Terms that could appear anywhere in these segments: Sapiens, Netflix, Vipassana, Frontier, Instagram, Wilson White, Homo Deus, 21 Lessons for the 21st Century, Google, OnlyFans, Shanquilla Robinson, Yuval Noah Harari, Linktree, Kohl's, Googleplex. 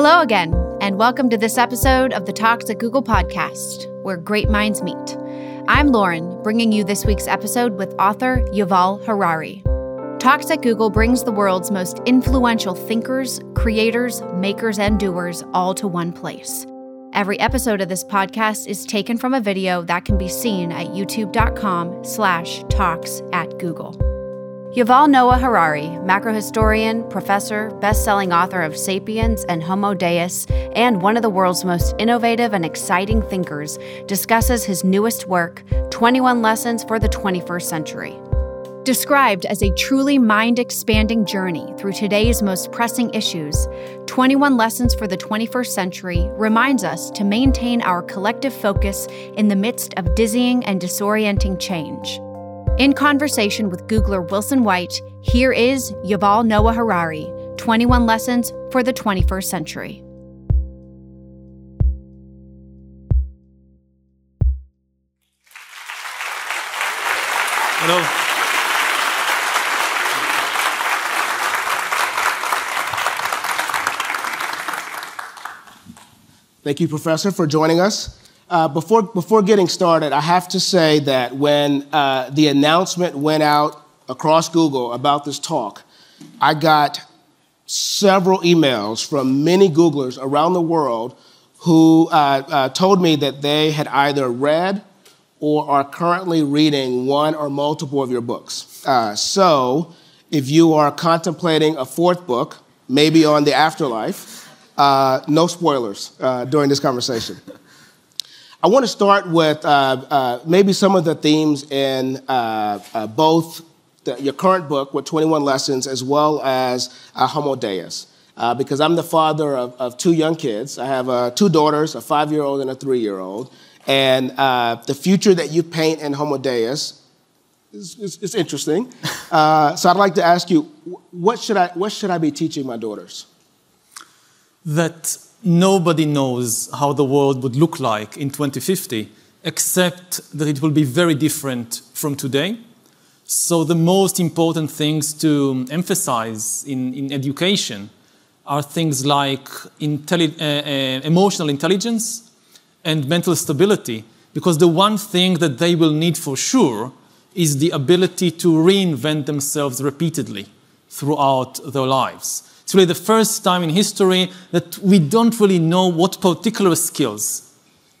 Hello again, and welcome to this episode of the Talks at Google podcast, where great minds meet. I'm Lauren, bringing you this week's episode with author Yuval Harari. Talks at Google brings the world's most influential thinkers, creators, makers, and doers all to one place. Every episode of this podcast is taken from a video that can be seen at youtube.com/talksatgoogle. Yuval Noah Harari, macrohistorian, professor, best-selling author of Sapiens and Homo Deus, and one of the world's most innovative and exciting thinkers, discusses his newest work, 21 Lessons for the 21st Century. Described as a truly mind-expanding journey through today's most pressing issues, 21 Lessons for the 21st Century reminds us to maintain our collective focus in the midst of dizzying and disorienting change. In conversation with Googler Wilson White, here is Yuval Noah Harari, 21 Lessons for the 21st Century. Hello. Thank you, Professor, for joining us. Before getting started, I have to say that when the announcement went out across Google about this talk, I got several emails from many Googlers around the world who told me that they had either read or are currently reading one or multiple of your books. So if you are contemplating a fourth book, maybe on the afterlife, no spoilers during this conversation. I want to start with maybe some of the themes in both your current book with 21 Lessons as well as Homo Deus, because I'm the father of two young kids. I have two daughters, a 5-year-old and a 3-year-old. And the future that you paint in Homo Deus is interesting. So I'd like to ask you, what should I be teaching my daughters? That nobody knows how the world would look like in 2050, except that it will be very different from today. So the most important things to emphasize in education are things like emotional intelligence and mental stability, because the one thing that they will need for sure is the ability to reinvent themselves repeatedly throughout their lives. It's really the first time in history that we don't really know what particular skills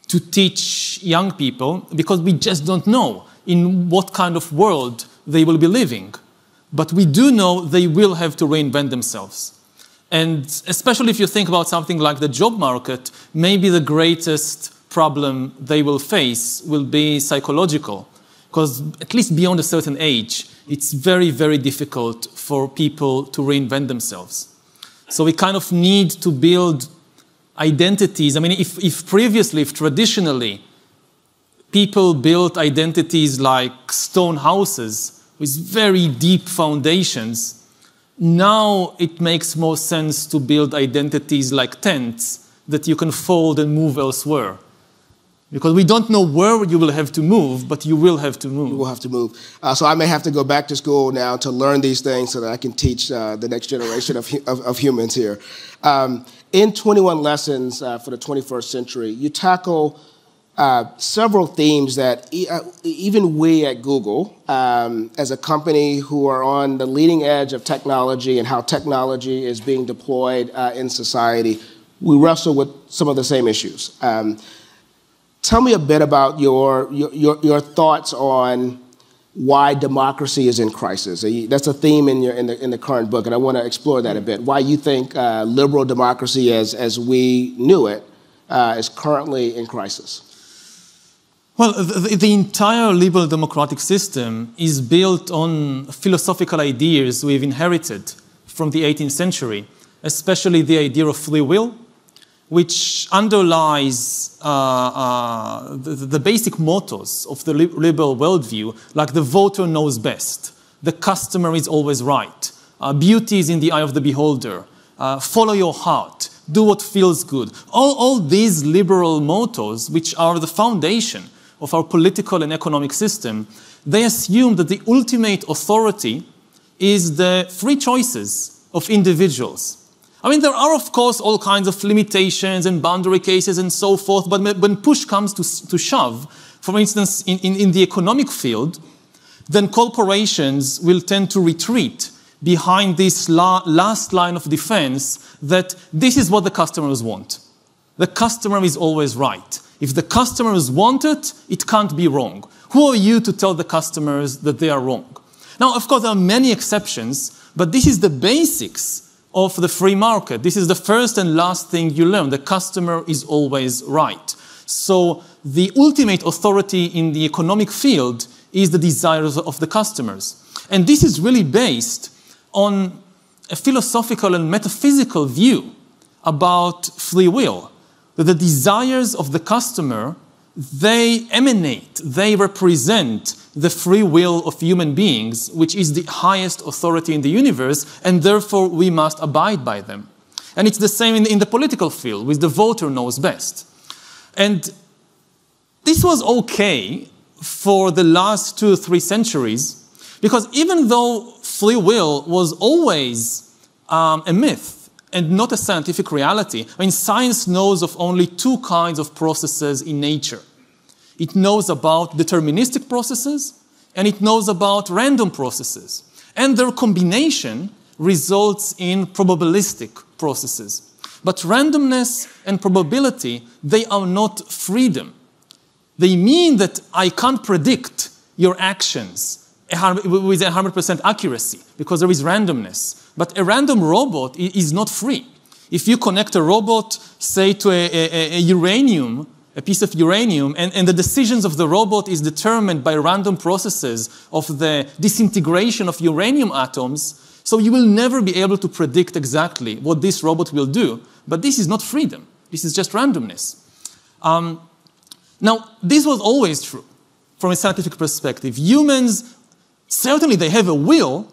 to teach young people, because we just don't know in what kind of world they will be living. But we do know they will have to reinvent themselves. And especially if you think about something like the job market, maybe the greatest problem they will face will be psychological. Because at least beyond a certain age, it's very, very difficult for people to reinvent themselves. So we kind of need to build identities. I mean, if traditionally, people built identities like stone houses with very deep foundations, now it makes more sense to build identities like tents that you can fold and move elsewhere. Because we don't know where you will have to move, but you will have to move. You will have to move. So I may have to go back to school now to learn these things so that I can teach the next generation of humans here. In 21 Lessons for the 21st Century, you tackle several themes that even we at Google, as a company who are on the leading edge of technology and how technology is being deployed in society, we wrestle with some of the same issues. Tell me a bit about your thoughts on why democracy is in crisis. That's a theme in the current book, and I want to explore that a bit. Why you think liberal democracy, as we knew it, is currently in crisis? Well, the entire liberal democratic system is built on philosophical ideas we've inherited from the 18th century, especially the idea of free will, which underlies the basic mottos of the liberal worldview, like the voter knows best, the customer is always right, beauty is in the eye of the beholder, follow your heart, do what feels good. All these liberal mottos, which are the foundation of our political and economic system, they assume that the ultimate authority is the free choices of individuals. I mean, there are, of course, all kinds of limitations and boundary cases and so forth, but when push comes to shove, for instance, in the economic field, then corporations will tend to retreat behind this last line of defense that this is what the customers want. The customer is always right. If the customers want it, it can't be wrong. Who are you to tell the customers that they are wrong? Now, of course, there are many exceptions, but this is the basics of the free market. This is the first and last thing you learn. The customer is always right. So the ultimate authority in the economic field is the desires of the customers. And this is really based on a philosophical and metaphysical view about free will, that the desires of the customer, they emanate, they represent the free will of human beings, which is the highest authority in the universe, and therefore we must abide by them. And it's the same in the political field, with the voter knows best. And this was okay for the last 2 or 3 centuries, because even though free will was always a myth, and not a scientific reality. I mean, science knows of only 2 kinds of processes in nature. It knows about deterministic processes, and it knows about random processes. And their combination results in probabilistic processes. But randomness and probability, they are not freedom. They mean that I can't predict your actions with 100% accuracy, because there is randomness. But a random robot is not free. If you connect a robot, say, to a piece of uranium, and the decisions of the robot is determined by random processes of the disintegration of uranium atoms, so you will never be able to predict exactly what this robot will do. But this is not freedom. This is just randomness. Now, this was always true from a scientific perspective. Humans, certainly they have a will,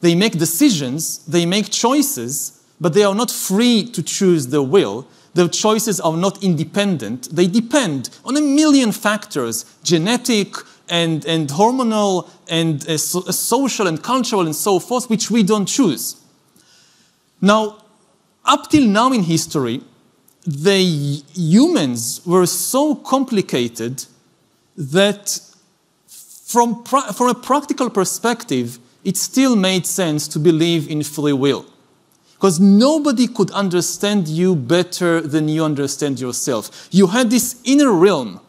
they make decisions, they make choices, but they are not free to choose their will. Their choices are not independent. They depend on a million factors, genetic and hormonal and social and cultural and so forth, which we don't choose. Now, up till now in history, the humans were so complicated that from a practical perspective, it still made sense to believe in free will. Because nobody could understand you better than you understand yourself. You had this inner realm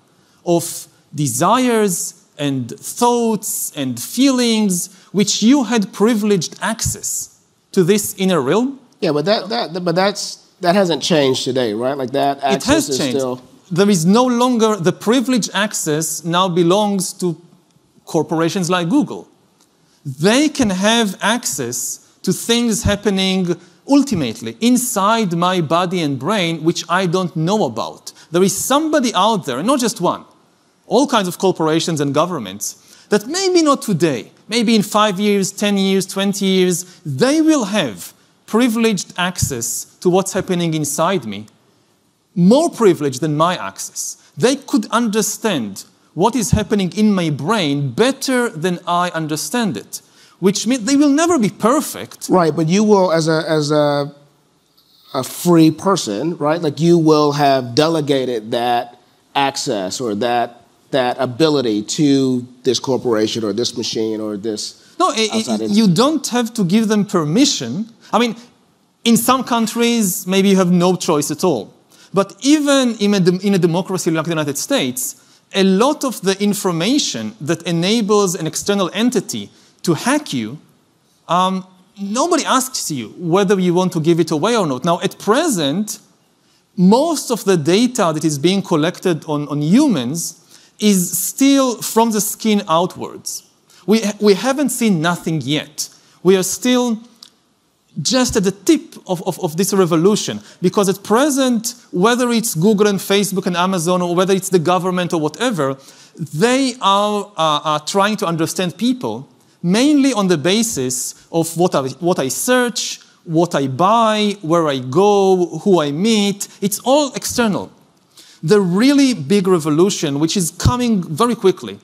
of desires and thoughts and feelings, which you had privileged access to this inner realm. Yeah, but that hasn't changed today, right? Like that access is still... There is no longer... The privileged access now belongs to corporations like Google. They can have access to things happening ultimately inside my body and brain, which I don't know about. There is somebody out there, and not just one, all kinds of corporations and governments, that maybe not today, maybe in 5 years, 10 years, 20 years, they will have privileged access to what's happening inside me, more privileged than my access. They could understand what is happening in my brain better than I understand it, which means they will never be perfect. Right, but you will, as a free person, right? Like you will have delegated that access or that ability to this corporation or this machine or this. No, you don't have to give them permission. I mean, in some countries, maybe you have no choice at all. But even in a democracy like the United States, a lot of the information that enables an external entity to hack you, nobody asks you whether you want to give it away or not. Now, at present, most of the data that is being collected on humans is still from the skin outwards. We haven't seen nothing yet. We are still just at the tip of this revolution. Because at present, whether it's Google and Facebook and Amazon, or whether it's the government or whatever, they are trying to understand people, mainly on the basis of what I search, what I buy, where I go, who I meet. It's all external. The really big revolution, which is coming very quickly,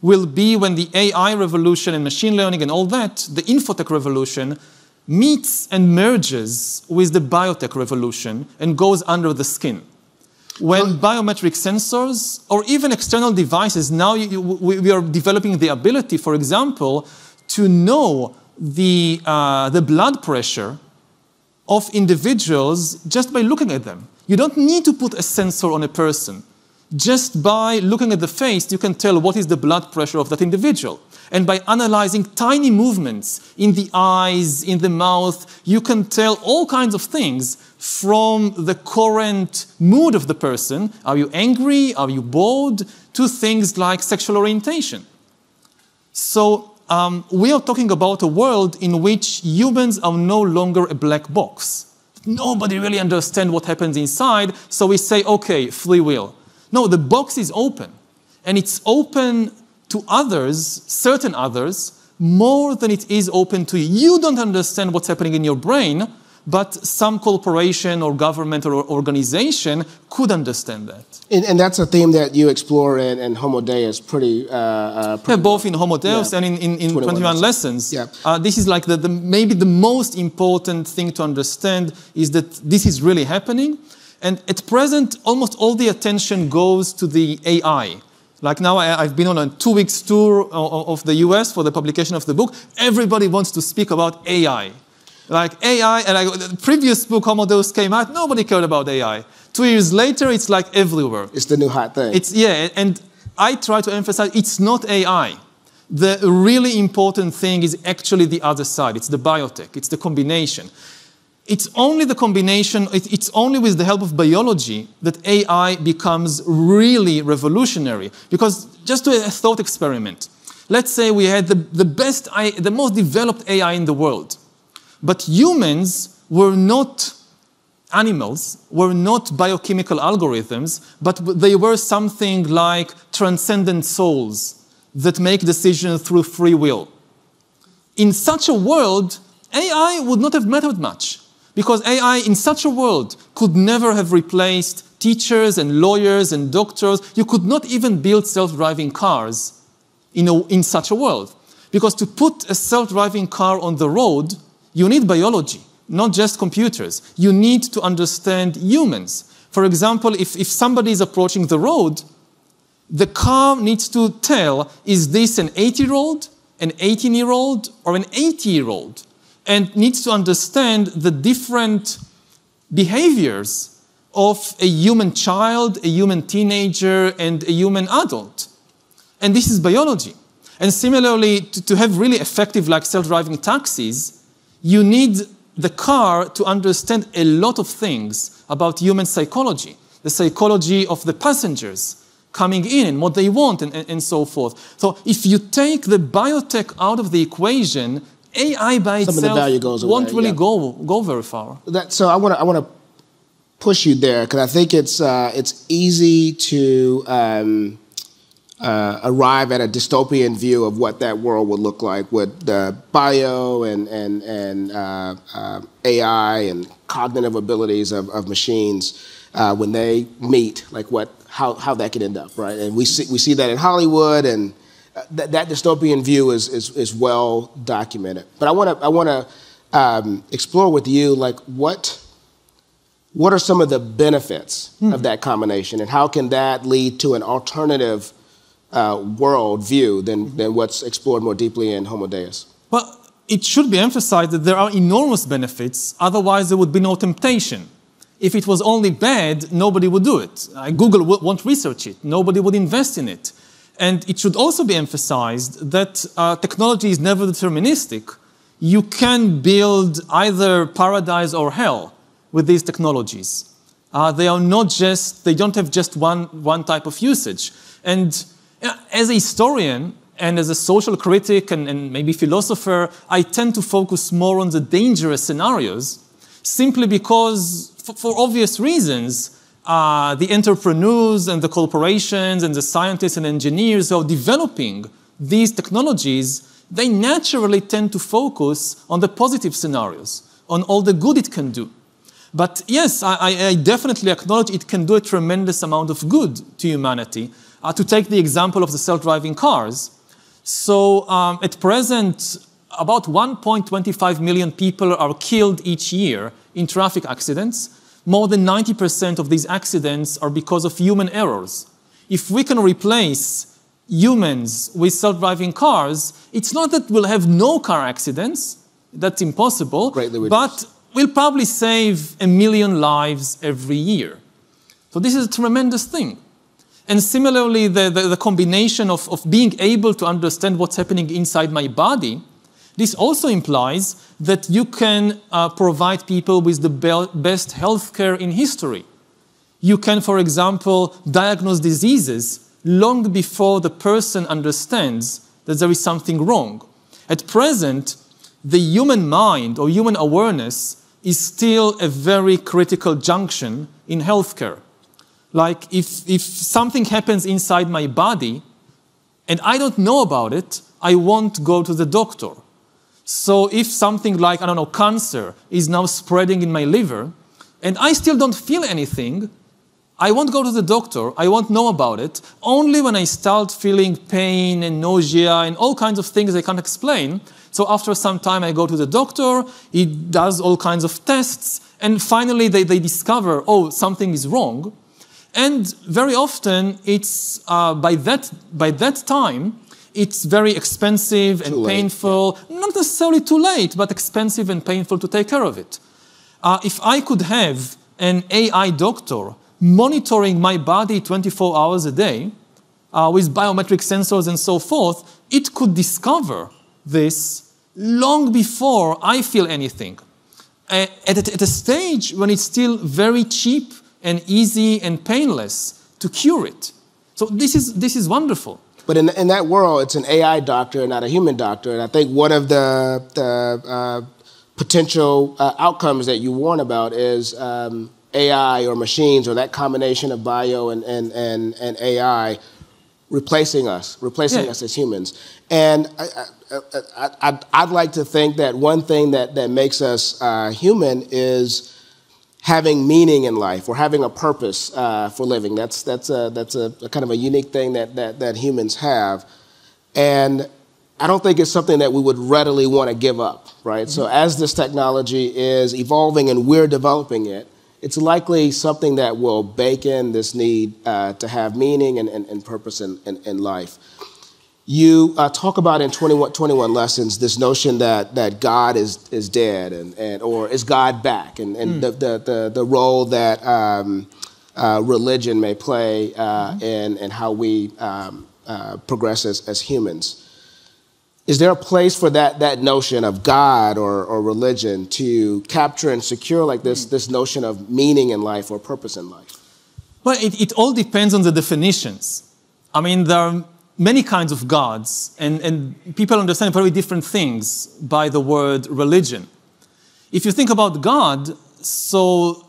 will be when the AI revolution and machine learning and all that, the infotech revolution, meets and merges with the biotech revolution and goes under the skin. When biometric sensors or even external devices, now we are developing the ability, for example, to know the blood pressure of individuals just by looking at them. You don't need to put a sensor on a person. Just by looking at the face, you can tell what is the blood pressure of that individual. And by analyzing tiny movements in the eyes, in the mouth, you can tell all kinds of things from the current mood of the person. Are you angry? Are you bored? To things like sexual orientation. So we are talking about a world in which humans are no longer a black box. Nobody really understands what happens inside, so we say, okay, free will. No, the box is open, and it's open to others, certain others, more than it is open to you. You don't understand what's happening in your brain, but some corporation or government or organization could understand that. And that's a theme that you explore in Homo Deus pretty... both in Homo Deus and in 21 Lessons. Yeah. This is like maybe the most important thing to understand is that this is really happening. And at present, almost all the attention goes to the AI. Like now, I've been on a 2-week tour of the US for the publication of the book. Everybody wants to speak about AI. Like AI, and the previous book, Homo Deus, came out, nobody cared about AI. 2 years later, it's like everywhere. It's the new hot thing. Yeah, and I try to emphasize it's not AI. The really important thing is actually the other side. It's the biotech. It's the combination. It's only the combination, it's only with the help of biology that AI becomes really revolutionary. Because just a thought experiment, let's say we had the most developed AI in the world, but humans were not animals, were not biochemical algorithms, but they were something like transcendent souls that make decisions through free will. In such a world, AI would not have mattered much. Because AI in such a world could never have replaced teachers and lawyers and doctors. You could not even build self-driving cars in such a world. Because to put a self-driving car on the road, you need biology, not just computers. You need to understand humans. For example, if somebody is approaching the road, the car needs to tell, is this an 8-year-old, an 18-year-old, or an 80-year-old? And needs to understand the different behaviors of a human child, a human teenager, and a human adult. And this is biology. And similarly, to have really effective like self-driving taxis, you need the car to understand a lot of things about human psychology, the psychology of the passengers coming in and what they want and so forth. So if you take the biotech out of the equation, AI by itself won't really go very far. So I want to push you there because I think it's easy to arrive at a dystopian view of what that world would look like with the bio and AI and cognitive abilities of machines when they meet, like how that could end up, right? And we see that in Hollywood and. That dystopian view is well documented, but I want to explore with you like what are some of the benefits of that combination, and how can that lead to an alternative world view than what's explored more deeply in Homo Deus? Well, it should be emphasized that there are enormous benefits. Otherwise, there would be no temptation. If it was only bad, nobody would do it. Google won't research it. Nobody would invest in it. And it should also be emphasized that technology is never deterministic. You can build either paradise or hell with these technologies. They don't have just one type of usage. And as a historian and as a social critic and maybe philosopher, I tend to focus more on the dangerous scenarios simply because, for obvious reasons, the entrepreneurs and the corporations and the scientists and engineers who are developing these technologies, they naturally tend to focus on the positive scenarios, on all the good it can do. But yes, I definitely acknowledge it can do a tremendous amount of good to humanity. To take the example of the self-driving cars, so at present, about 1.25 million people are killed each year in traffic accidents. More than 90% of these accidents are because of human errors. If we can replace humans with self-driving cars, it's not that we'll have no car accidents, that's impossible, but we'll probably save 1 million lives every year. So this is a tremendous thing. And similarly, the combination of being able to understand what's happening inside my body, this also implies that you can provide people with the best healthcare in history. You can, for example, diagnose diseases long before the person understands that there is something wrong. At present, the human mind or human awareness is still a very critical junction in healthcare. Like, if something happens inside my body and I don't know about it, I won't go to the doctor. So if something like, I don't know, cancer is now spreading in my liver and I still don't feel anything, I won't go to the doctor, I won't know about it. Only when I start feeling pain and nausea and all kinds of things I can't explain. So after some time I go to the doctor, he does all kinds of tests, and finally they discover, oh, something is wrong. And very often, it's by that time, it's very expensive and painful. Not necessarily too late, but expensive and painful to take care of it. If I could have an AI doctor monitoring my body 24 hours a day with biometric sensors and so forth, it could discover this long before I feel anything. At a stage when it's still very cheap and easy and painless to cure it. So this is wonderful. But in that world, it's an AI doctor, not a human doctor. And I think one of the potential outcomes that you warn about is AI or machines, or that combination of bio and AI replacing us as humans. And I'd like to think that one thing that makes us human is having meaning in life, or having a purpose for living. That's a kind of a unique thing that humans have, and I don't think it's something that we would readily want to give up, right? Mm-hmm. So as this technology is evolving and we're developing it, it's likely something that will bake in this need to have meaning and purpose in life. You talk about in 21 Lessons this notion that God is dead, or is God back, and the role that religion may play in how we progress as humans. Is there a place for that notion of God or religion to capture and secure like this notion of meaning in life or purpose in life? Well, it all depends on the definitions. I mean, there are many kinds of gods, and people understand very different things by the word religion. If you think about God, so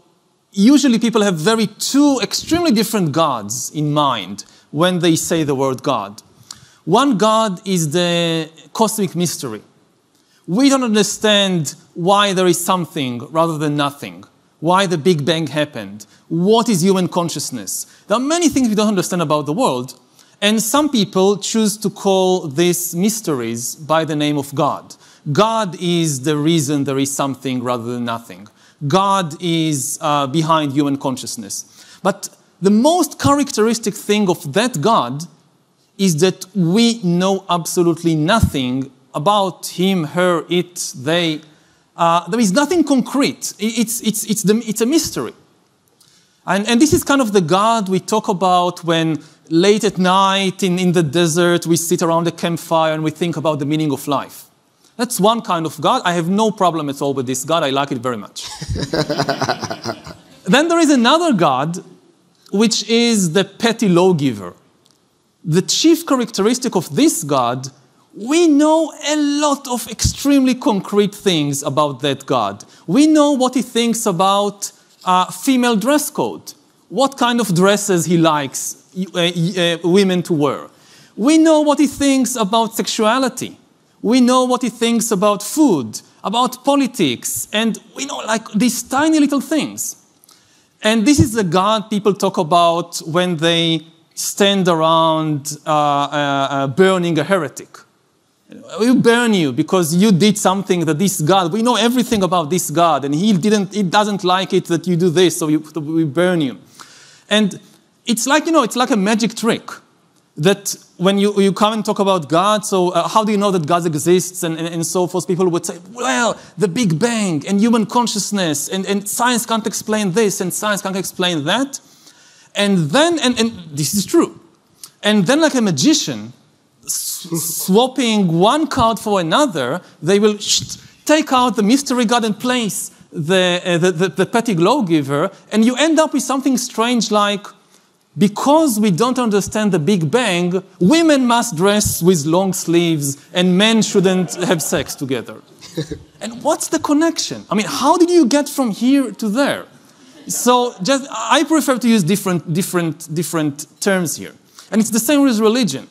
usually people have two extremely different gods in mind when they say the word God. One God is the cosmic mystery. We don't understand why there is something rather than nothing, why the Big Bang happened, what is human consciousness. There are many things we don't understand about the world, and some people choose to call these mysteries by the name of God. God is the reason there is something rather than nothing. God is behind human consciousness. But the most characteristic thing of that God is that we know absolutely nothing about him, her, it, they. There is nothing concrete. It's a mystery. And this is kind of the God we talk about when late at night in the desert we sit around a campfire and we think about the meaning of life. That's one kind of God. I have no problem at all with this God. I like it very much. Then there is another God, which is the petty lawgiver. The chief characteristic of this God, we know a lot of extremely concrete things about that God. We know what he thinks about female dress code, what kind of dresses he likes women to wear. We know what he thinks about sexuality. We know what he thinks about food, about politics, and we know like these tiny little things. And this is the God people talk about when they stand around burning a heretic. We'll burn you because you did something that this God, we know everything about this God, and he doesn't like it that you do this, so we burn you. And it's like, you know, it's like a magic trick that when you come and talk about God, so how do you know that God exists and so forth, people would say, well, the Big Bang and human consciousness and science can't explain this and science can't explain that. And then, and this is true, and then like a magician, swapping one card for another, they will take out the mystery god and place the petty lawgiver, and you end up with something strange like, because we don't understand the Big Bang, women must dress with long sleeves and men shouldn't have sex together. And what's the connection? I mean, how did you get from here to there? So just, I prefer to use different terms here. And it's the same with religion.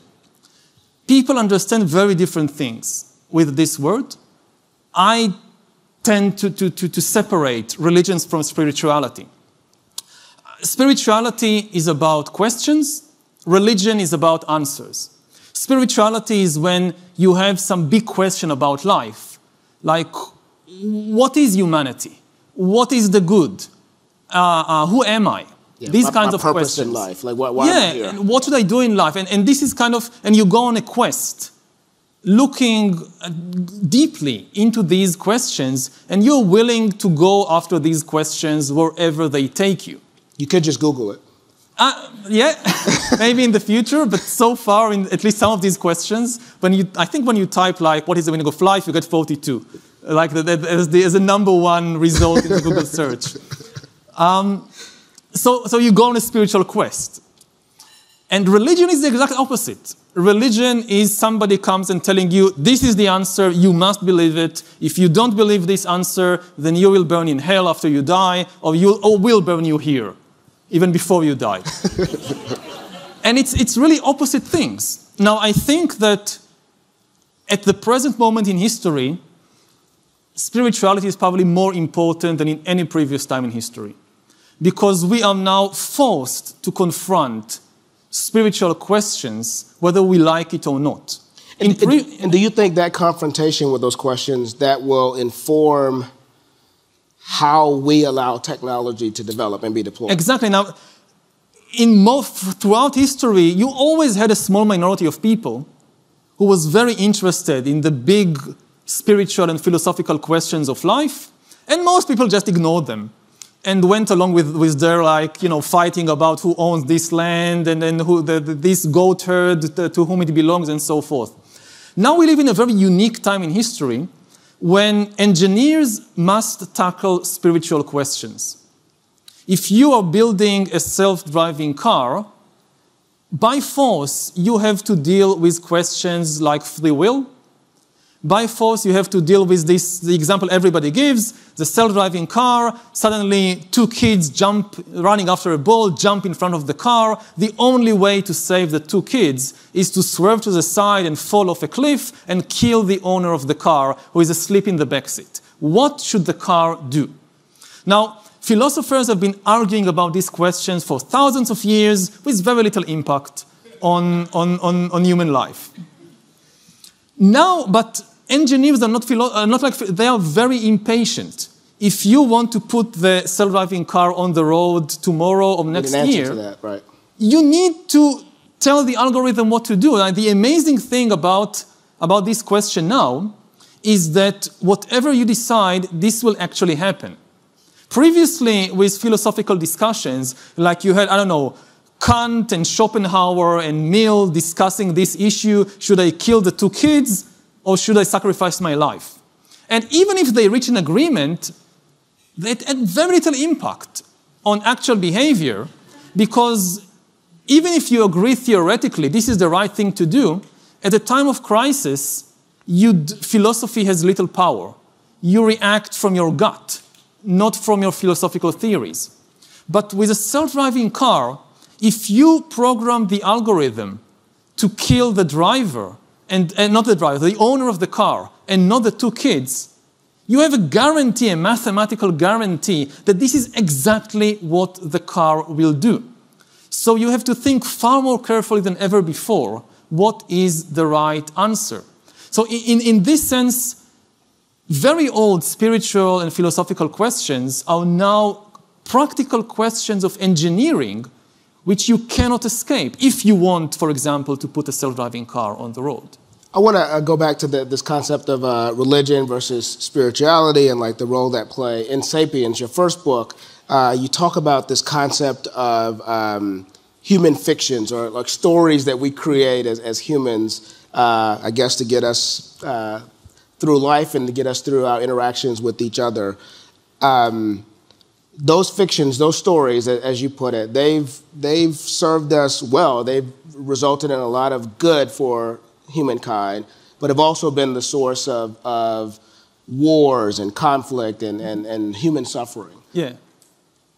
People understand very different things with this word. I tend to separate religions from spirituality. Spirituality is about questions. Religion is about answers. Spirituality is when you have some big question about life, like what is humanity? What is the good? Who am I? Yeah, these kinds of questions. Purpose in life, like why am I here? And what should I do in life? And this is kind of, and you go on a quest, looking deeply into these questions, and you're willing to go after these questions wherever they take you. You could just Google it. Yeah, maybe in the future, but so far, in at least some of these questions, I think when you type like, what is the meaning of life, you get 42. Like as the number one result in the Google search. So you go on a spiritual quest. And religion is the exact opposite. Religion is somebody comes and telling you, this is the answer, you must believe it. If you don't believe this answer, then you will burn in hell after you die, or we'll burn you here, even before you die. And it's really opposite things. Now, I think that at the present moment in history, spirituality is probably more important than in any previous time in history, because we are now forced to confront spiritual questions, whether we like it or not. And do you think that confrontation with those questions, that will inform how we allow technology to develop and be deployed? Exactly. Now, throughout history, you always had a small minority of people who was very interested in the big spiritual and philosophical questions of life, and most people just ignored them and went along with their, like, you know, fighting about who owns this land and then who this goat herd, to whom it belongs, and so forth. Now we live in a very unique time in history when engineers must tackle spiritual questions. If you are building a self-driving car, by force you have to deal with questions like free will. By force, you have to deal with this, the example everybody gives, the self-driving car, suddenly two kids running after a ball, jump in front of the car. The only way to save the two kids is to swerve to the side and fall off a cliff and kill the owner of the car, who is asleep in the backseat. What should the car do? Now, philosophers have been arguing about these questions for thousands of years with very little impact on human life. Now, but engineers are not like, they are very impatient. If you want to put the self-driving car on the road tomorrow or next year, you need to tell the algorithm what to do. Like, the amazing thing about this question now is that whatever you decide, this will actually happen. Previously, with philosophical discussions, like you had, I don't know, Kant and Schopenhauer and Mill discussing this issue, should I kill the two kids or should I sacrifice my life? And even if they reach an agreement, that had very little impact on actual behavior, because even if you agree theoretically this is the right thing to do, at a time of crisis, philosophy has little power. You react from your gut, not from your philosophical theories. But with a self-driving car, if you program the algorithm to kill the driver, and not the driver, the owner of the car, and not the two kids, you have a guarantee, a mathematical guarantee, that this is exactly what the car will do. So you have to think far more carefully than ever before, what is the right answer? So in this sense, very old spiritual and philosophical questions are now practical questions of engineering, which you cannot escape if you want, for example, to put a self-driving car on the road. I want to go back to this concept of religion versus spirituality and like the role that play. In Sapiens, your first book, you talk about this concept of human fictions or like stories that we create as humans, I guess to get us through life and to get us through our interactions with each other. Those fictions, those stories, as you put it, they've served us well. They've resulted in a lot of good for humankind, but have also been the source of wars and conflict and human suffering. Yeah.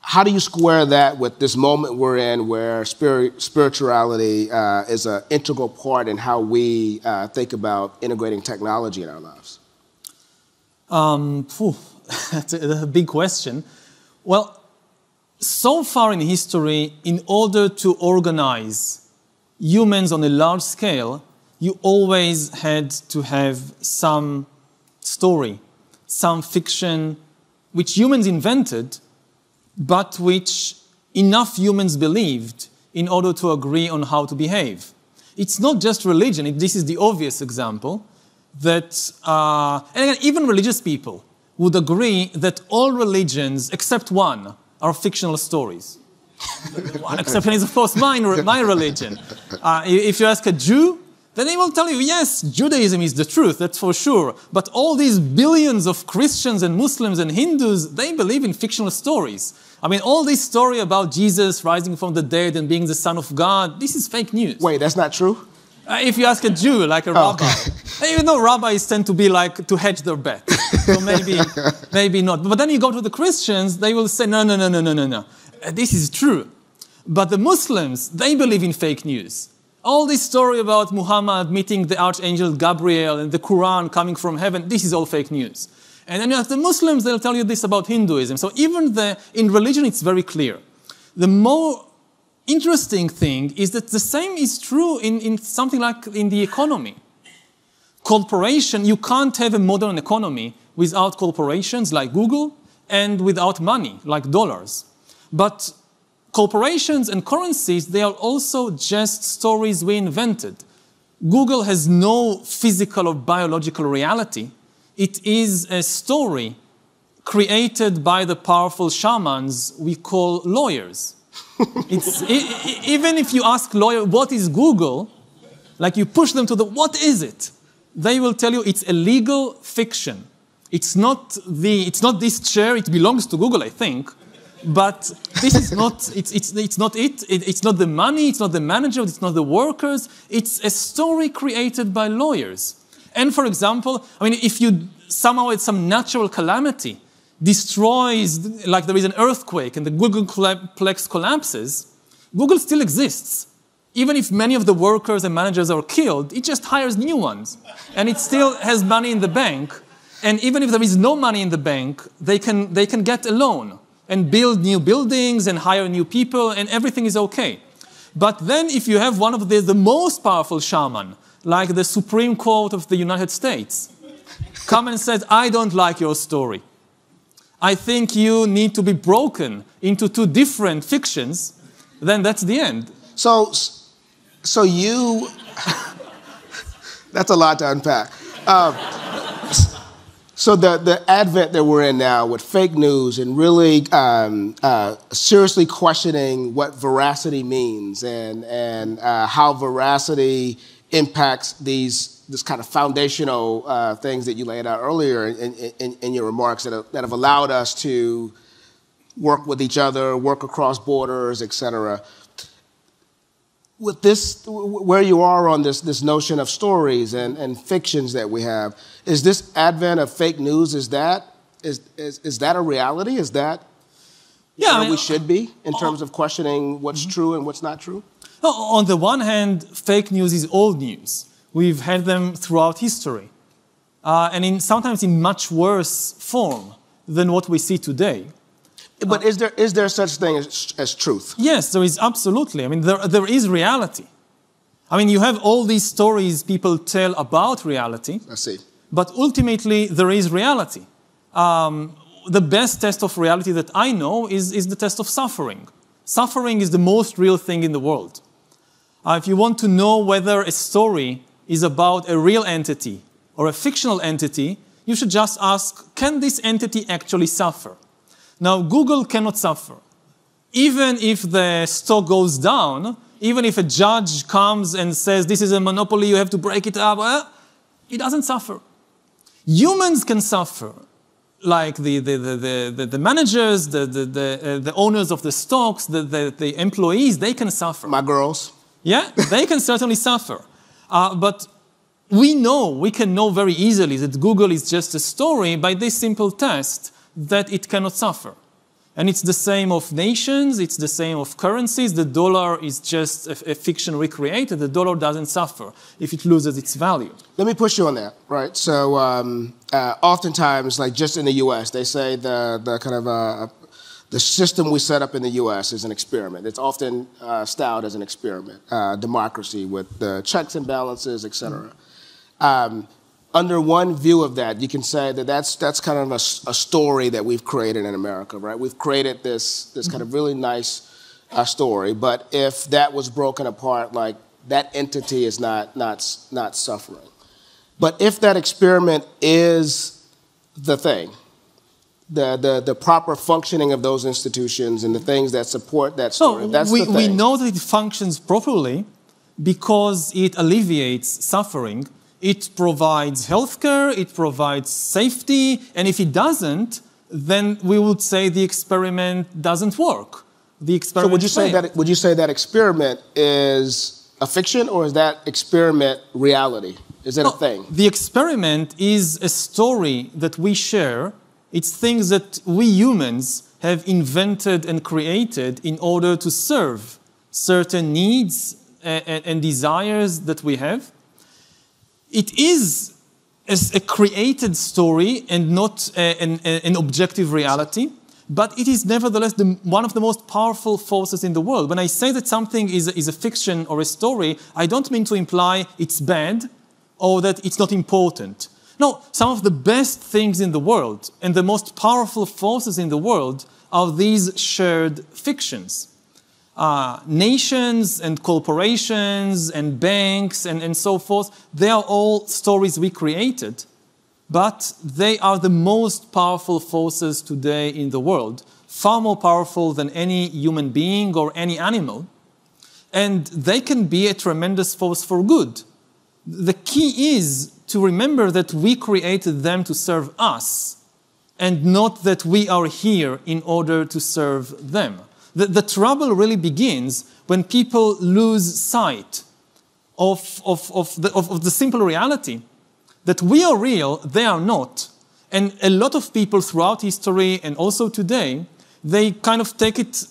How do you square that with this moment we're in where spirituality is an integral part in how we think about integrating technology in our lives? That's a big question. Well, so far in history, in order to organize humans on a large scale, you always had to have some story, some fiction, which humans invented, but which enough humans believed in order to agree on how to behave. It's not just religion. This is the obvious example that, and again, even religious people would agree that all religions, except one, are fictional stories. One exception is, of course, my religion. If you ask a Jew, then he will tell you, yes, Judaism is the truth, that's for sure. But all these billions of Christians and Muslims and Hindus, they believe in fictional stories. I mean, all this story about Jesus rising from the dead and being the Son of God, this is fake news. Wait, that's not true? If you ask a Jew, like a rabbi, okay. You know, rabbis tend to be like, to hedge their bet. So maybe not. But then you go to the Christians, they will say, no. This is true. But the Muslims, they believe in fake news. All this story about Muhammad meeting the archangel Gabriel and the Quran coming from heaven, this is all fake news. And then you ask the Muslims, they'll tell you this about Hinduism. So even in religion, it's very clear. The more interesting thing is that the same is true in something like in the economy. Corporation, you can't have a modern economy without corporations like Google and without money like dollars. But corporations and currencies, they are also just stories we invented. Google has no physical or biological reality. It is a story created by the powerful shamans we call lawyers. Even if you ask lawyers, what is Google? Like you push them to what is it? They will tell you it's a legal fiction. It's not this chair, it belongs to Google, I think. But this is not, it's not the money, it's not the manager, it's not the workers. It's a story created by lawyers. And for example, I mean, if you somehow it's some natural calamity, destroys, like there is an earthquake and the Googleplex collapses, Google still exists. Even if many of the workers and managers are killed, it just hires new ones. And it still has money in the bank. And even if there is no money in the bank, they can get a loan and build new buildings and hire new people, and everything is okay. But then if you have one of the most powerful shaman, like the Supreme Court of the United States, come and says, I don't like your story. I think you need to be broken into two different fictions, then that's the end. So you, that's a lot to unpack. So the advent that we're in now with fake news and really seriously questioning what veracity means and how veracity impacts this kind of foundational things that you laid out earlier in your remarks that have allowed us to work with each other, work across borders, et cetera. With this, where you are on this notion of stories and fictions that we have, is this advent of fake news, is that a reality? Is that where we should be in terms of questioning what's true and what's not true? On the one hand, fake news is old news. We've had them throughout history, and sometimes in much worse form than what we see today. But is there such thing as truth? Yes, there is absolutely. I mean, there is reality. I mean, you have all these stories people tell about reality. I see. But ultimately, there is reality. The best test of reality that I know is the test of suffering. Suffering is the most real thing in the world. If you want to know whether a story is about a real entity or a fictional entity, you should just ask, can this entity actually suffer? Now, Google cannot suffer. Even if the stock goes down, even if a judge comes and says, this is a monopoly, you have to break it up, it doesn't suffer. Humans can suffer, like the managers, the owners of the stocks, the employees, they can suffer. My girls. Yeah, they can certainly suffer. But we can know very easily that Google is just a story by this simple test that it cannot suffer. And it's the same of nations, it's the same of currencies. The dollar is just a fiction recreated. The dollar doesn't suffer if it loses its value. Let me push you on that, right? So oftentimes, like just in the U.S., they say the system we set up in the U.S. is an experiment. It's often styled as an experiment, democracy with the checks and balances, et cetera. Under one view of that, you can say that that's kind of a story that we've created in America, right? We've created this kind of really nice story, but if that was broken apart, like that entity is not suffering. But if that experiment is the thing, the proper functioning of those institutions and the things that support that story, that's the thing. We know that it functions properly because it alleviates suffering. It provides healthcare, it provides safety, and if it doesn't, then we would say the experiment doesn't work. The experiment. So would you say that experiment is a fiction, or is that experiment reality? Is it a thing? The experiment is a story that we share. It's things that we humans have invented and created in order to serve certain needs and desires that we have. It is a created story and not an objective reality, but it is nevertheless one of the most powerful forces in the world. When I say that something is a fiction or a story, I don't mean to imply it's bad or that it's not important. No, some of the best things in the world and the most powerful forces in the world are these shared fictions. Nations and corporations and banks and so forth, they are all stories we created, but they are the most powerful forces today in the world, far more powerful than any human being or any animal, and they can be a tremendous force for good. The key is to remember that we created them to serve us and not that we are here in order to serve them. The trouble really begins when people lose sight of the simple reality that we are real, they are not. And a lot of people throughout history and also today, they kind of take it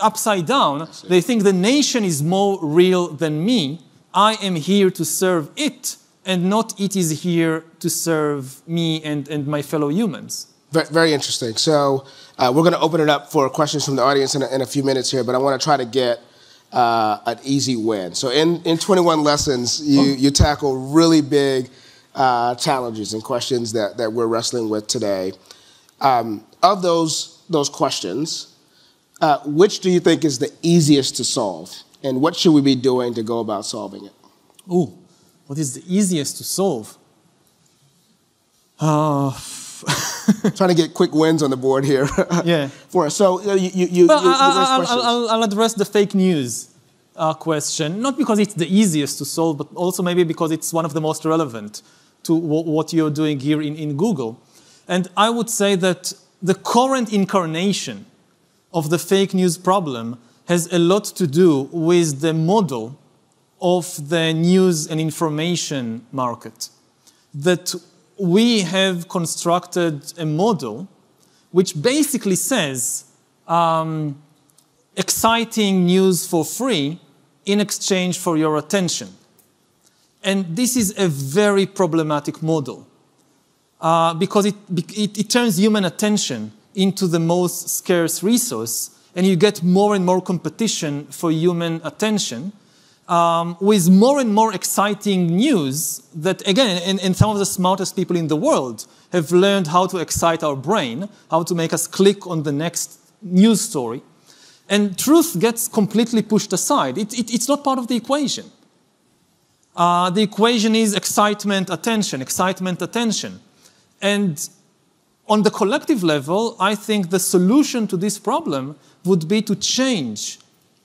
upside down. They think the nation is more real than me. I am here to serve it and not it is here to serve me and my fellow humans. Very interesting. So we're going to open it up for questions from the audience in a few minutes here, but I want to try to get an easy win. So in 21 Lessons, you tackle really big challenges and questions that we're wrestling with today. Of those questions, which do you think is the easiest to solve? And what should we be doing to go about solving it? Ooh, what is the easiest to solve? Trying to get quick wins on the board here. Yeah. For us. So I'll address the fake news question, not because it's the easiest to solve, but also maybe because it's one of the most relevant to what you're doing here in Google. And I would say that the current incarnation of the fake news problem has a lot to do with the model of the news and information market. That we have constructed a model which basically says exciting news for free in exchange for your attention. And this is a very problematic model because it turns human attention into the most scarce resource and you get more and more competition for human attention. with more and more exciting news that, again, and some of the smartest people in the world have learned how to excite our brain, how to make us click on the next news story. And truth gets completely pushed aside. It's not part of the equation. The equation is excitement, attention, excitement, attention. And on the collective level, I think the solution to this problem would be to change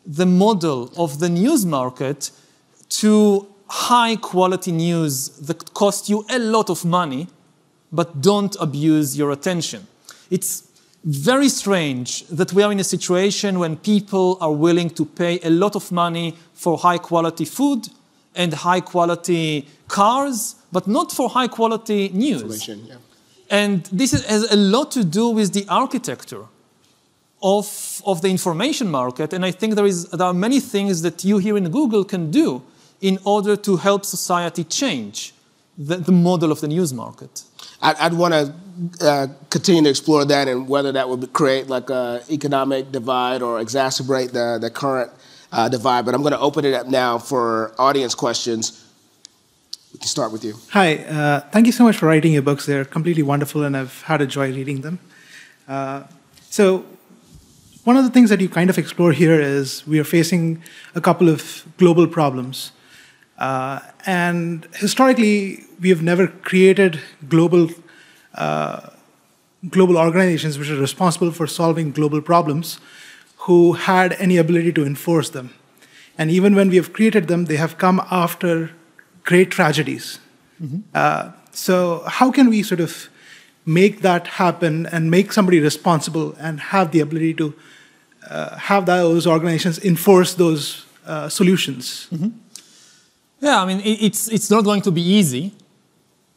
the model of the news market to high-quality news that cost you a lot of money, but don't abuse your attention. It's very strange that we are in a situation when people are willing to pay a lot of money for high-quality food and high-quality cars, but not for high-quality news. Yeah. And this has a lot to do with the architecture of the information market, and I think there are many things that you here in Google can do in order to help society change the model of the news market. I'd want to continue to explore that and whether that would create like an economic divide or exacerbate the current divide, but I'm going to open it up now for audience questions. We can start with you. Hi, thank you so much for writing your books. They're completely wonderful and I've had a joy reading them. So one of the things that you kind of explore here is we are facing a couple of global problems. And historically, we have never created global organizations which are responsible for solving global problems who had any ability to enforce them. And even when we have created them, they have come after great tragedies. Mm-hmm. So how can we sort of make that happen and make somebody responsible and have the ability to have those organizations enforce those solutions? Mm-hmm. Yeah, I mean, it's not going to be easy,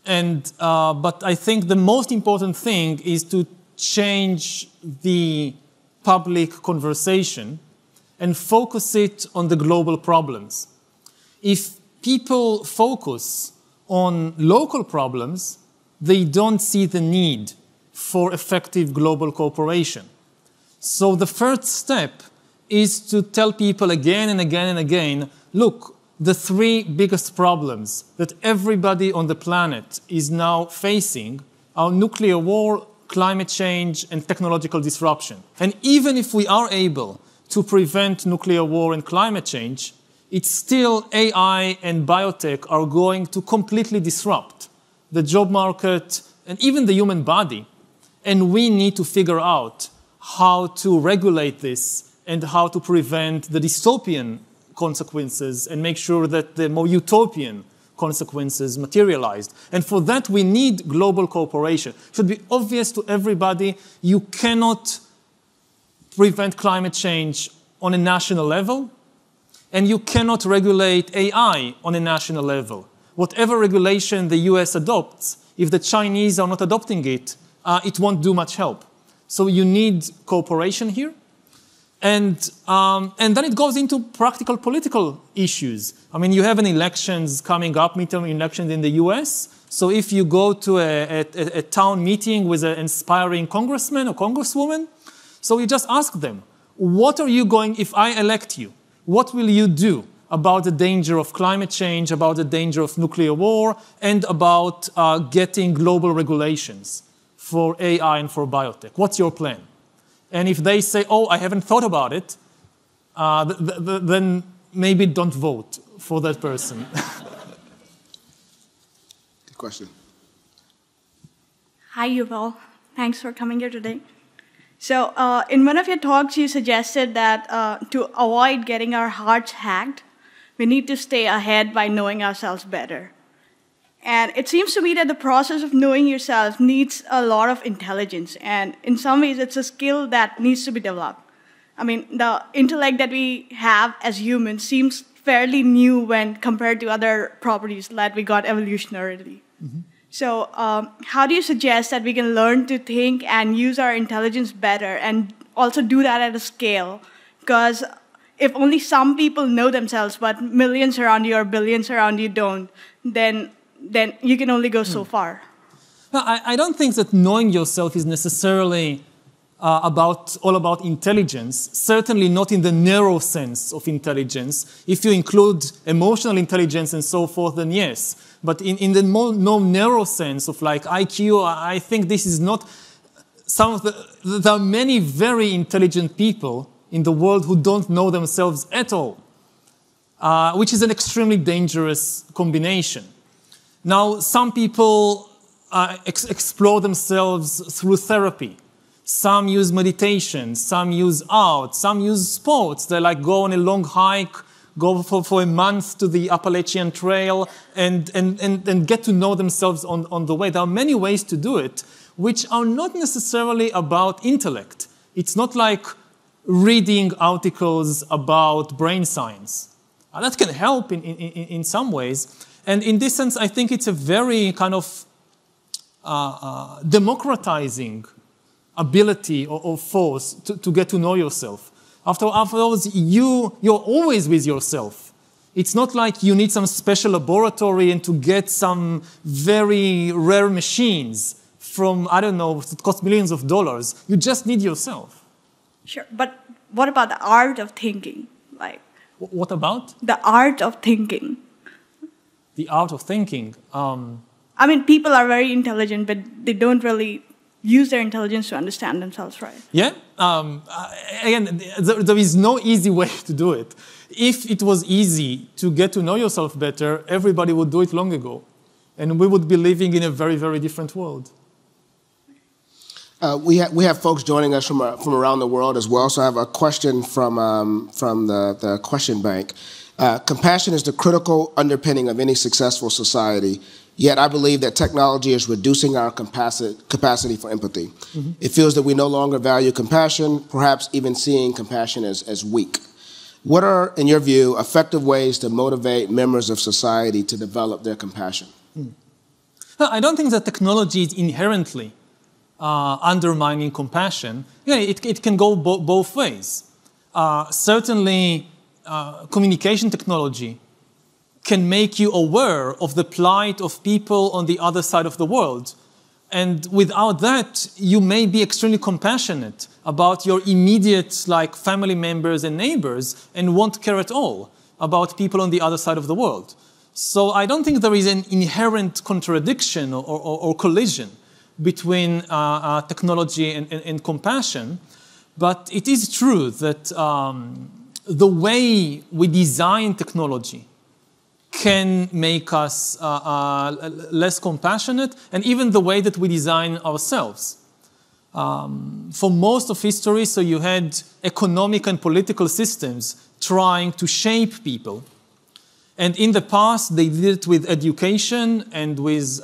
but I think the most important thing is to change the public conversation and focus it on the global problems. If people focus on local problems, they don't see the need for effective global cooperation. So the first step is to tell people again and again and again, look, the three biggest problems that everybody on the planet is now facing are nuclear war, climate change, and technological disruption. And even if we are able to prevent nuclear war and climate change, it's still AI and biotech are going to completely disrupt the job market and even the human body. And we need to figure out how to regulate this and how to prevent the dystopian consequences and make sure that the more utopian consequences materialized. And for that, we need global cooperation. It should be obvious to everybody, you cannot prevent climate change on a national level, and you cannot regulate AI on a national level. Whatever regulation the US adopts, if the Chinese are not adopting it, it won't do much help. So you need cooperation here. And then it goes into practical political issues. I mean, you have an elections coming up, midterm elections in the US. So if you go to a town meeting with an inspiring congressman or congresswoman, so you just ask them, what are you going, if I elect you, what will you do about the danger of climate change, about the danger of nuclear war, and about getting global regulations for AI and for biotech? What's your plan? And if they say, oh, I haven't thought about it, then maybe don't vote for that person. Good question. Hi, Yuval. Thanks for coming here today. So in one of your talks, you suggested that to avoid getting our hearts hacked, we need to stay ahead by knowing ourselves better. And it seems to me that the process of knowing yourself needs a lot of intelligence. And in some ways, it's a skill that needs to be developed. I mean, the intellect that we have as humans seems fairly new when compared to other properties that we got evolutionarily. Mm-hmm. So how do you suggest that we can learn to think and use our intelligence better and also do that at a scale? Because if only some people know themselves, but millions around you or billions around you don't, then you can only go so far. I don't think that knowing yourself is necessarily all about intelligence, certainly not in the narrow sense of intelligence. If you include emotional intelligence and so forth, then yes. But in the more narrow sense of like IQ, I think this is not some of the... There are many very intelligent people in the world who don't know themselves at all, which is an extremely dangerous combination. Now, some people explore themselves through therapy. Some use meditation, some use art, some use sports. They like go on a long hike, go for a month to the Appalachian Trail and get to know themselves on the way. There are many ways to do it, which are not necessarily about intellect. It's not like reading articles about brain science. That can help in some ways. And in this sense, I think it's a very kind of democratizing ability or force to get to know yourself. After all, you're always with yourself. It's not like you need some special laboratory and to get some very rare machines from, I don't know, it costs millions of dollars. You just need yourself. Sure, but what about the art of thinking? Like, what about? The art of thinking. The art of thinking. I mean, people are very intelligent, but they don't really use their intelligence to understand themselves, right? Yeah. Again, there is no easy way to do it. If it was easy to get to know yourself better, everybody would do it long ago. And we would be living in a very, very different world. We have folks joining us from around the world as well. So I have a question from the question bank. Compassion is the critical underpinning of any successful society. Yet I believe that technology is reducing our capacity for empathy. Mm-hmm. It feels that we no longer value compassion, perhaps even seeing compassion as weak. What are, in your view, effective ways to motivate members of society to develop their compassion? Well, I don't think that technology is inherently undermining compassion. Yeah, it can go both ways. Certainly, communication technology can make you aware of the plight of people on the other side of the world. And without that, you may be extremely compassionate about your immediate like family members and neighbors and won't care at all about people on the other side of the world. So I don't think there is an inherent contradiction or collision between technology and compassion. But it is true that the way we design technology can make us less compassionate, and even the way that we design ourselves. For most of history, so you had economic and political systems trying to shape people. And in the past, they did it with education and with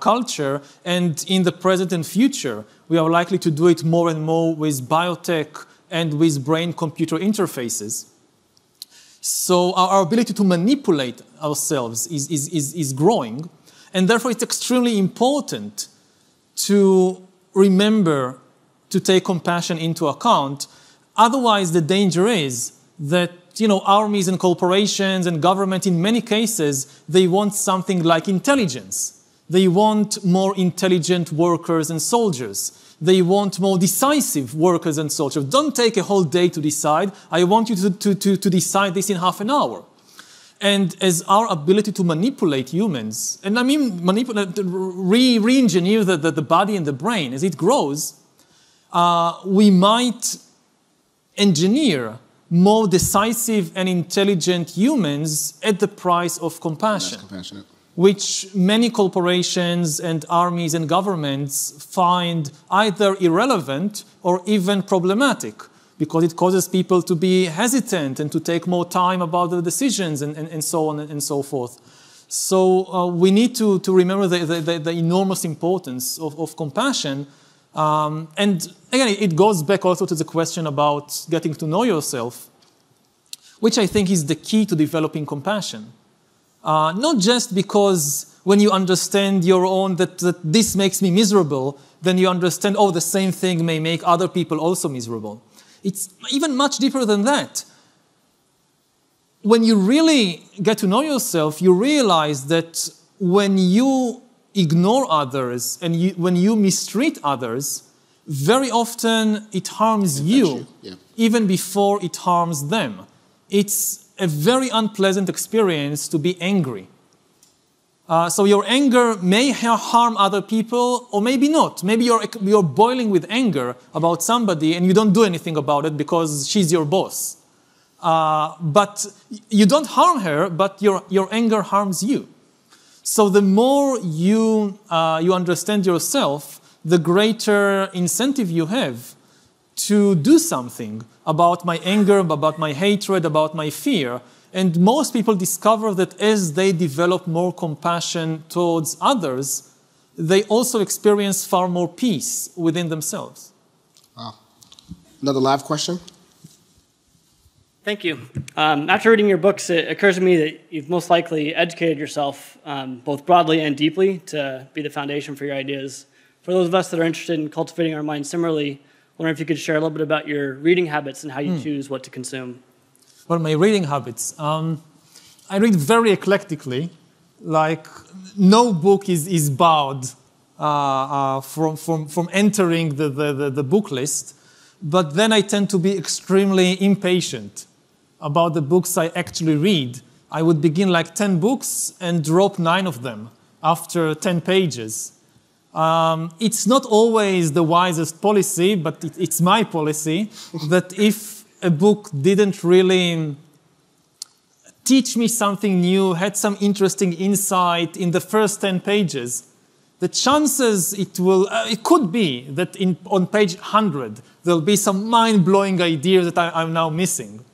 culture, and in the present and future, we are likely to do it more and more with biotech and with brain-computer interfaces. So our ability to manipulate ourselves is growing, and therefore it's extremely important to remember to take compassion into account. Otherwise, the danger is that, you know, armies and corporations and government, in many cases, they want something like intelligence. They want more intelligent workers and soldiers. They want more decisive workers and soldiers. Don't take a whole day to decide. I want you to decide this in half an hour. And as our ability to manipulate humans, and I mean manipulate, re-engineer the body and the brain, as it grows, we might engineer more decisive and intelligent humans at the price of compassion. Which many corporations and armies and governments find either irrelevant or even problematic, because it causes people to be hesitant and to take more time about their decisions and so on and so forth. So we need to remember the enormous importance of compassion. And again, it goes back also to the question about getting to know yourself, which I think is the key to developing compassion. Not just because when you understand your own, that this makes me miserable, then you understand, oh, the same thing may make other people also miserable. It's even much deeper than that. When you really get to know yourself, you realize that when you ignore others and when you mistreat others, very often it harms you even before it harms them. It's a very unpleasant experience to be angry. So your anger may harm other people, or maybe not. Maybe you're boiling with anger about somebody and you don't do anything about it because she's your boss. But you don't harm her, but your anger harms you. So the more you understand yourself, the greater incentive you have to do something about my anger, about my hatred, about my fear. And most people discover that as they develop more compassion towards others, they also experience far more peace within themselves. Wow. Another live question? Thank you. After reading your books, it occurs to me that you've most likely educated yourself both broadly and deeply to be the foundation for your ideas. For those of us that are interested in cultivating our minds similarly, I wonder if you could share a little bit about your reading habits and how you choose what to consume. Well, my reading habits. I read very eclectically. Like, no book is barred from entering the book list. But then I tend to be extremely impatient about the books I actually read. I would begin like 10 books and drop 9 of them after 10 pages. It's not always the wisest policy, but it's my policy that if a book didn't really teach me something new, had some interesting insight in the first 10 pages, the chances it could be that on page 100, there'll be some mind-blowing idea that I'm now missing.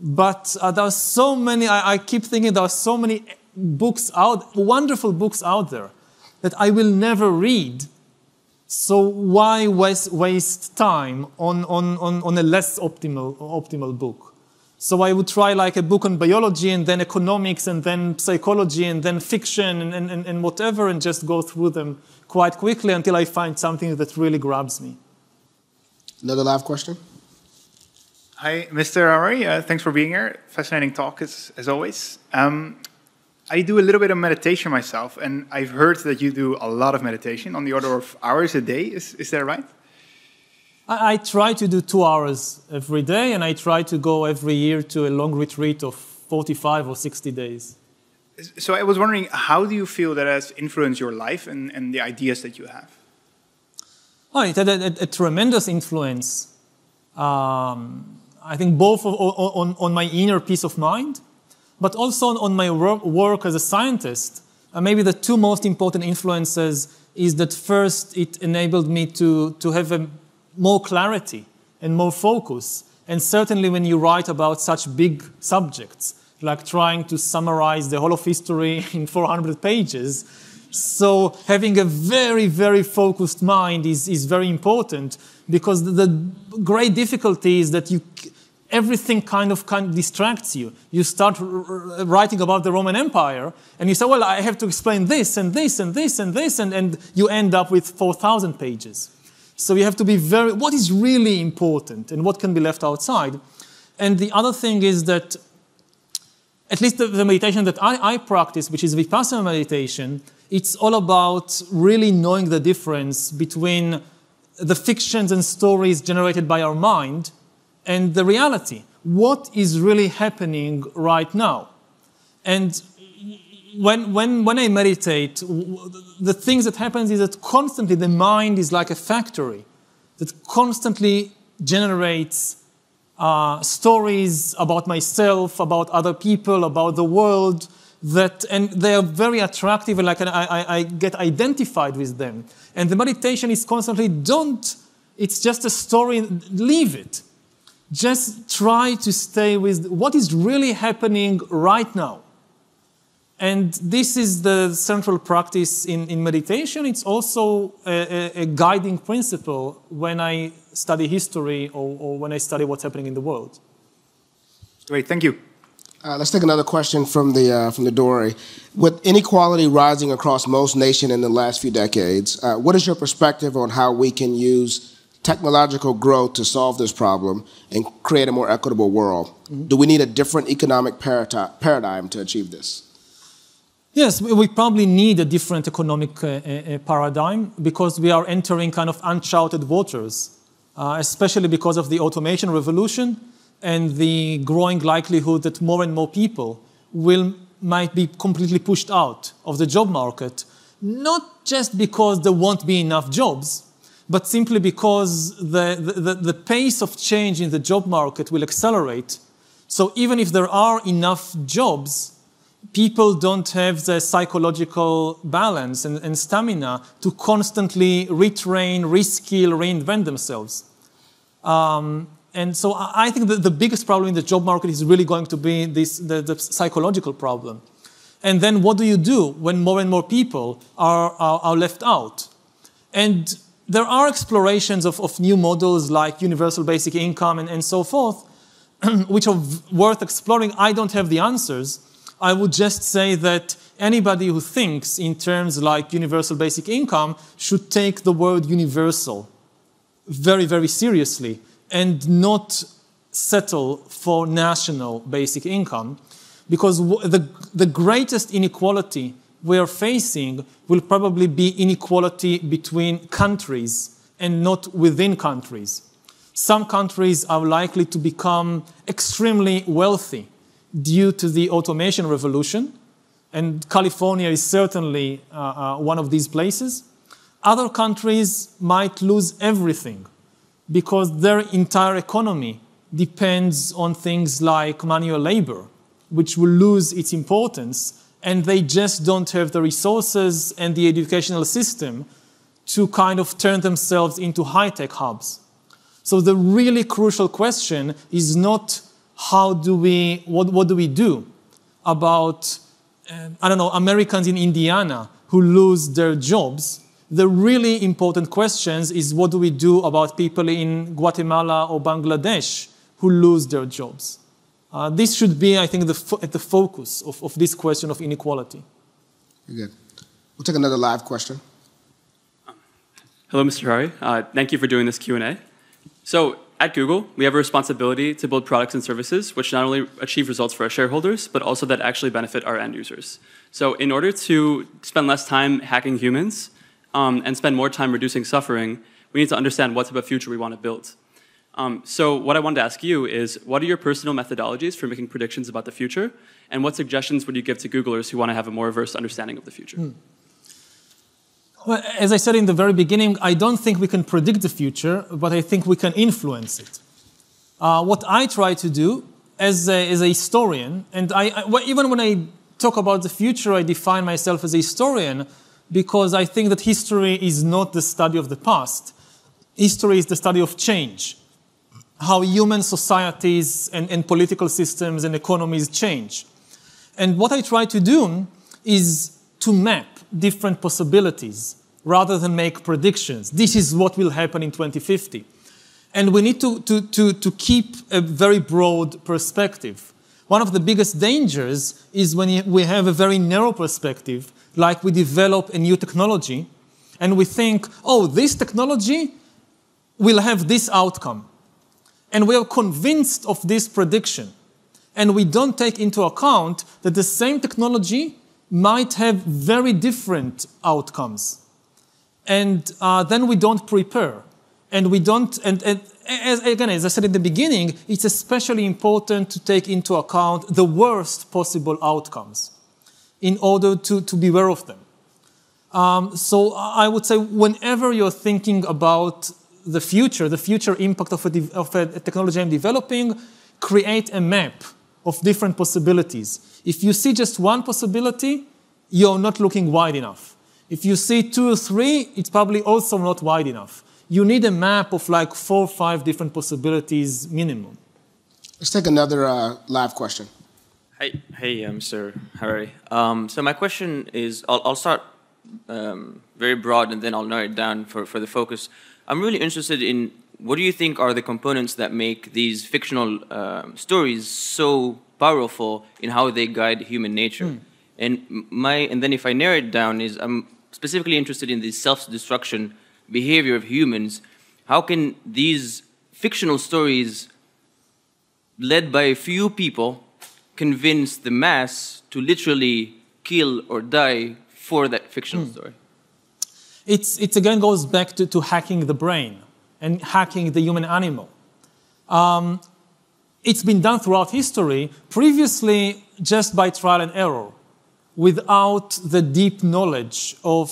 But there are so many, I keep thinking there are so many books wonderful books out there that I will never read. So why waste time on a less optimal book? So I would try like a book on biology and then economics and then psychology and then fiction and whatever, and just go through them quite quickly until I find something that really grabs me. Another live question? Hi, Mr. Harari. Thanks for being here. Fascinating talk as always. I do a little bit of meditation myself, and I've heard that you do a lot of meditation, on the order of hours a day. Is that right? I try to do 2 hours every day, and I try to go every year to a long retreat of 45 or 60 days. So I was wondering, how do you feel that has influenced your life and the ideas that you have? Oh, it had a tremendous influence. I think both on my inner peace of mind, but also on my work as a scientist. Maybe the two most important influences is that first, it enabled me to have more clarity and more focus. And certainly when you write about such big subjects, like trying to summarize the whole of history in 400 pages. So having a very, very focused mind is very important, because the great difficulty is that everything kind of distracts you. You start writing about the Roman Empire, and you say, well, I have to explain this and this and this and this, and you end up with 4,000 pages. So you have to be what is really important and what can be left outside. And the other thing is that, at least the meditation that I practice, which is Vipassana meditation, it's all about really knowing the difference between the fictions and stories generated by our mind and the reality. What is really happening right now? And when I meditate, the things that happens is that constantly the mind is like a factory that constantly generates stories about myself, about other people, about the world, and they are very attractive, and I get identified with them. And the meditation is constantly, it's just a story, leave it. Just try to stay with what is really happening right now. And this is the central practice in meditation. It's also a guiding principle when I study history or when I study what's happening in the world. Great, thank you. Let's take another question from the Dory. With inequality rising across most nations in the last few decades, what is your perspective on how we can use technological growth to solve this problem and create a more equitable world? Mm-hmm. Do we need a different economic paradigm to achieve this? Yes, we probably need a different economic paradigm because we are entering kind of uncharted waters, especially because of the automation revolution and the growing likelihood that more and more people might be completely pushed out of the job market, not just because there won't be enough jobs, but simply because the pace of change in the job market will accelerate. So even if there are enough jobs, people don't have the psychological balance and stamina to constantly retrain, reskill, reinvent themselves. And so I think that the biggest problem in the job market is really going to be the psychological problem. And then what do you do when more and more people are left out? And there are explorations of new models like universal basic income and so forth, which are worth exploring. I don't have the answers. I would just say that anybody who thinks in terms like universal basic income should take the word universal very, very seriously and not settle for national basic income, because the greatest inequality we are facing will probably be inequality between countries and not within countries. Some countries are likely to become extremely wealthy due to the automation revolution, and California is certainly one of these places. Other countries might lose everything because their entire economy depends on things like manual labor, which will lose its importance, and they just don't have the resources and the educational system to kind of turn themselves into high-tech hubs. So the really crucial question is not what do we do about, I don't know, Americans in Indiana who lose their jobs. The really important questions is what do we do about people in Guatemala or Bangladesh who lose their jobs? This should be, I think, at the focus of this question of inequality. Very good. We'll take another live question. Hello, Mr. Harari. Thank you for doing this Q&A. So, at Google, we have a responsibility to build products and services which not only achieve results for our shareholders, but also that actually benefit our end users. So in order to spend less time hacking humans and spend more time reducing suffering, we need to understand what type of future we want to build. So what I wanted to ask you is, what are your personal methodologies for making predictions about the future? And what suggestions would you give to Googlers who want to have a more diverse understanding of the future? Well, as I said in the very beginning, I don't think we can predict the future, but I think we can influence it. What I try to do as a historian, and even when I talk about the future, I define myself as a historian because I think that history is not the study of the past. History is the study of change, how human societies and political systems and economies change. And what I try to do is to map different possibilities rather than make predictions. This is what will happen in 2050. And we need to keep a very broad perspective. One of the biggest dangers is when we have a very narrow perspective, like we develop a new technology and we think, oh, this technology will have this outcome. And we are convinced of this prediction. And we don't take into account that the same technology might have very different outcomes. And then we don't prepare. And we don't, as I said at the beginning, it's especially important to take into account the worst possible outcomes in order to be aware of them. So I would say whenever you're thinking about the future impact of a technology I'm developing, create a map of different possibilities. If you see just one possibility, you're not looking wide enough. If you see two or three, it's probably also not wide enough. You need a map of like 4 or 5 different possibilities minimum. Let's take another live question. Hey, Mr. Harari. So my question is, I'll start very broad and then I'll narrow it down for the focus. I'm really interested in what do you think are the components that make these fictional stories so powerful in how they guide human nature? And then if I narrow it down, is I'm specifically interested in the self-destruction behavior of humans. How can these fictional stories, led by a few people, convince the mass to literally kill or die for that fictional story? It again goes back to hacking the brain and hacking the human animal. It's been done throughout history, previously just by trial and error, without the deep knowledge of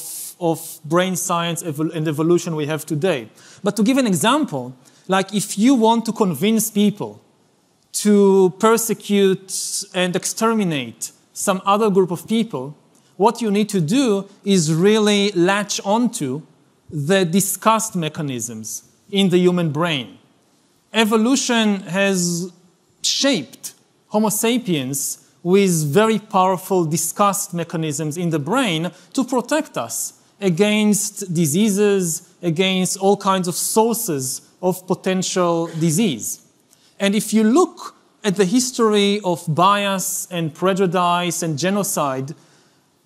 brain science and evolution we have today. But to give an example, like if you want to convince people to persecute and exterminate some other group of people, what you need to do is really latch onto the disgust mechanisms in the human brain. Evolution has shaped Homo sapiens with very powerful disgust mechanisms in the brain to protect us against diseases, against all kinds of sources of potential disease. And if you look at the history of bias and prejudice and genocide,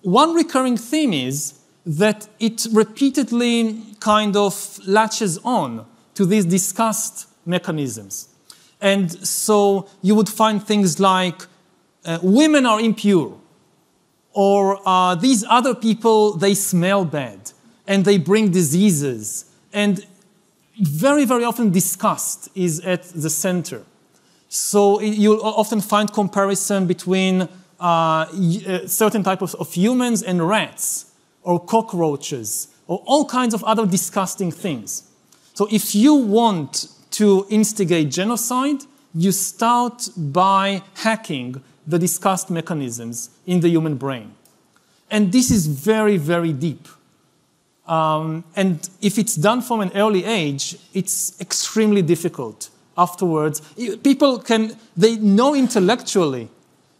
one recurring theme is that it repeatedly kind of latches on to these disgust mechanisms. And so you would find things like women are impure, or these other people, they smell bad, and they bring diseases. And very, very often disgust is at the center. So you'll often find comparison between certain types of humans and rats, or cockroaches, or all kinds of other disgusting things. So if you want to instigate genocide, you start by hacking the disgust mechanisms in the human brain. And this is very, very deep. And if it's done from an early age, it's extremely difficult afterwards. People they know intellectually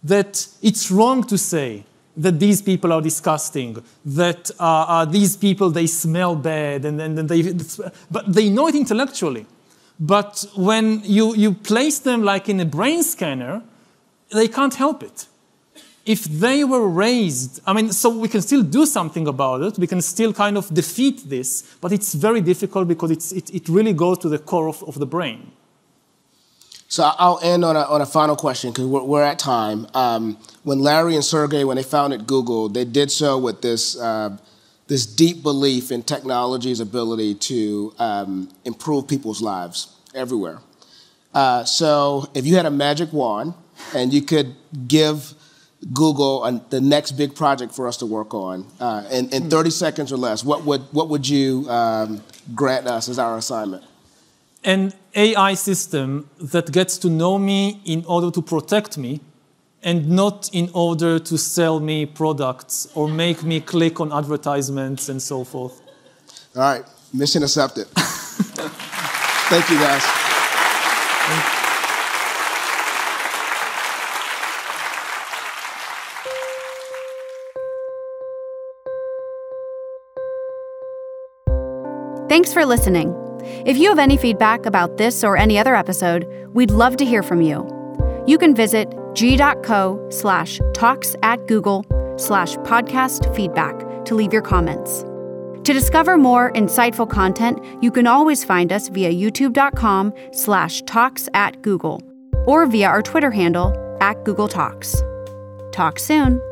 that it's wrong to say that these people are disgusting, that these people, they smell bad, but they know it intellectually. But when you place them like in a brain scanner, they can't help it. If they were raised, so we can still do something about it. We can still kind of defeat this, but it's very difficult because it really goes to the core of the brain. So I'll end on a final question because we're at time. When Larry and Sergey, when they founded Google, they did so with this, this deep belief in technology's ability to improve people's lives everywhere. So if you had a magic wand, and you could give Google the next big project for us to work on in 30 seconds or less, what would you grant us as our assignment? An AI system that gets to know me in order to protect me and not in order to sell me products or make me click on advertisements and so forth. All right. Mission accepted. Thank you, guys. Thank you. Thanks for listening. If you have any feedback about this or any other episode, we'd love to hear from you. You can visit g.co/talks@google/podcast-feedback to leave your comments. To discover more insightful content, you can always find us via youtube.com/talks@Google or via our Twitter handle @Google Talks. Talk soon.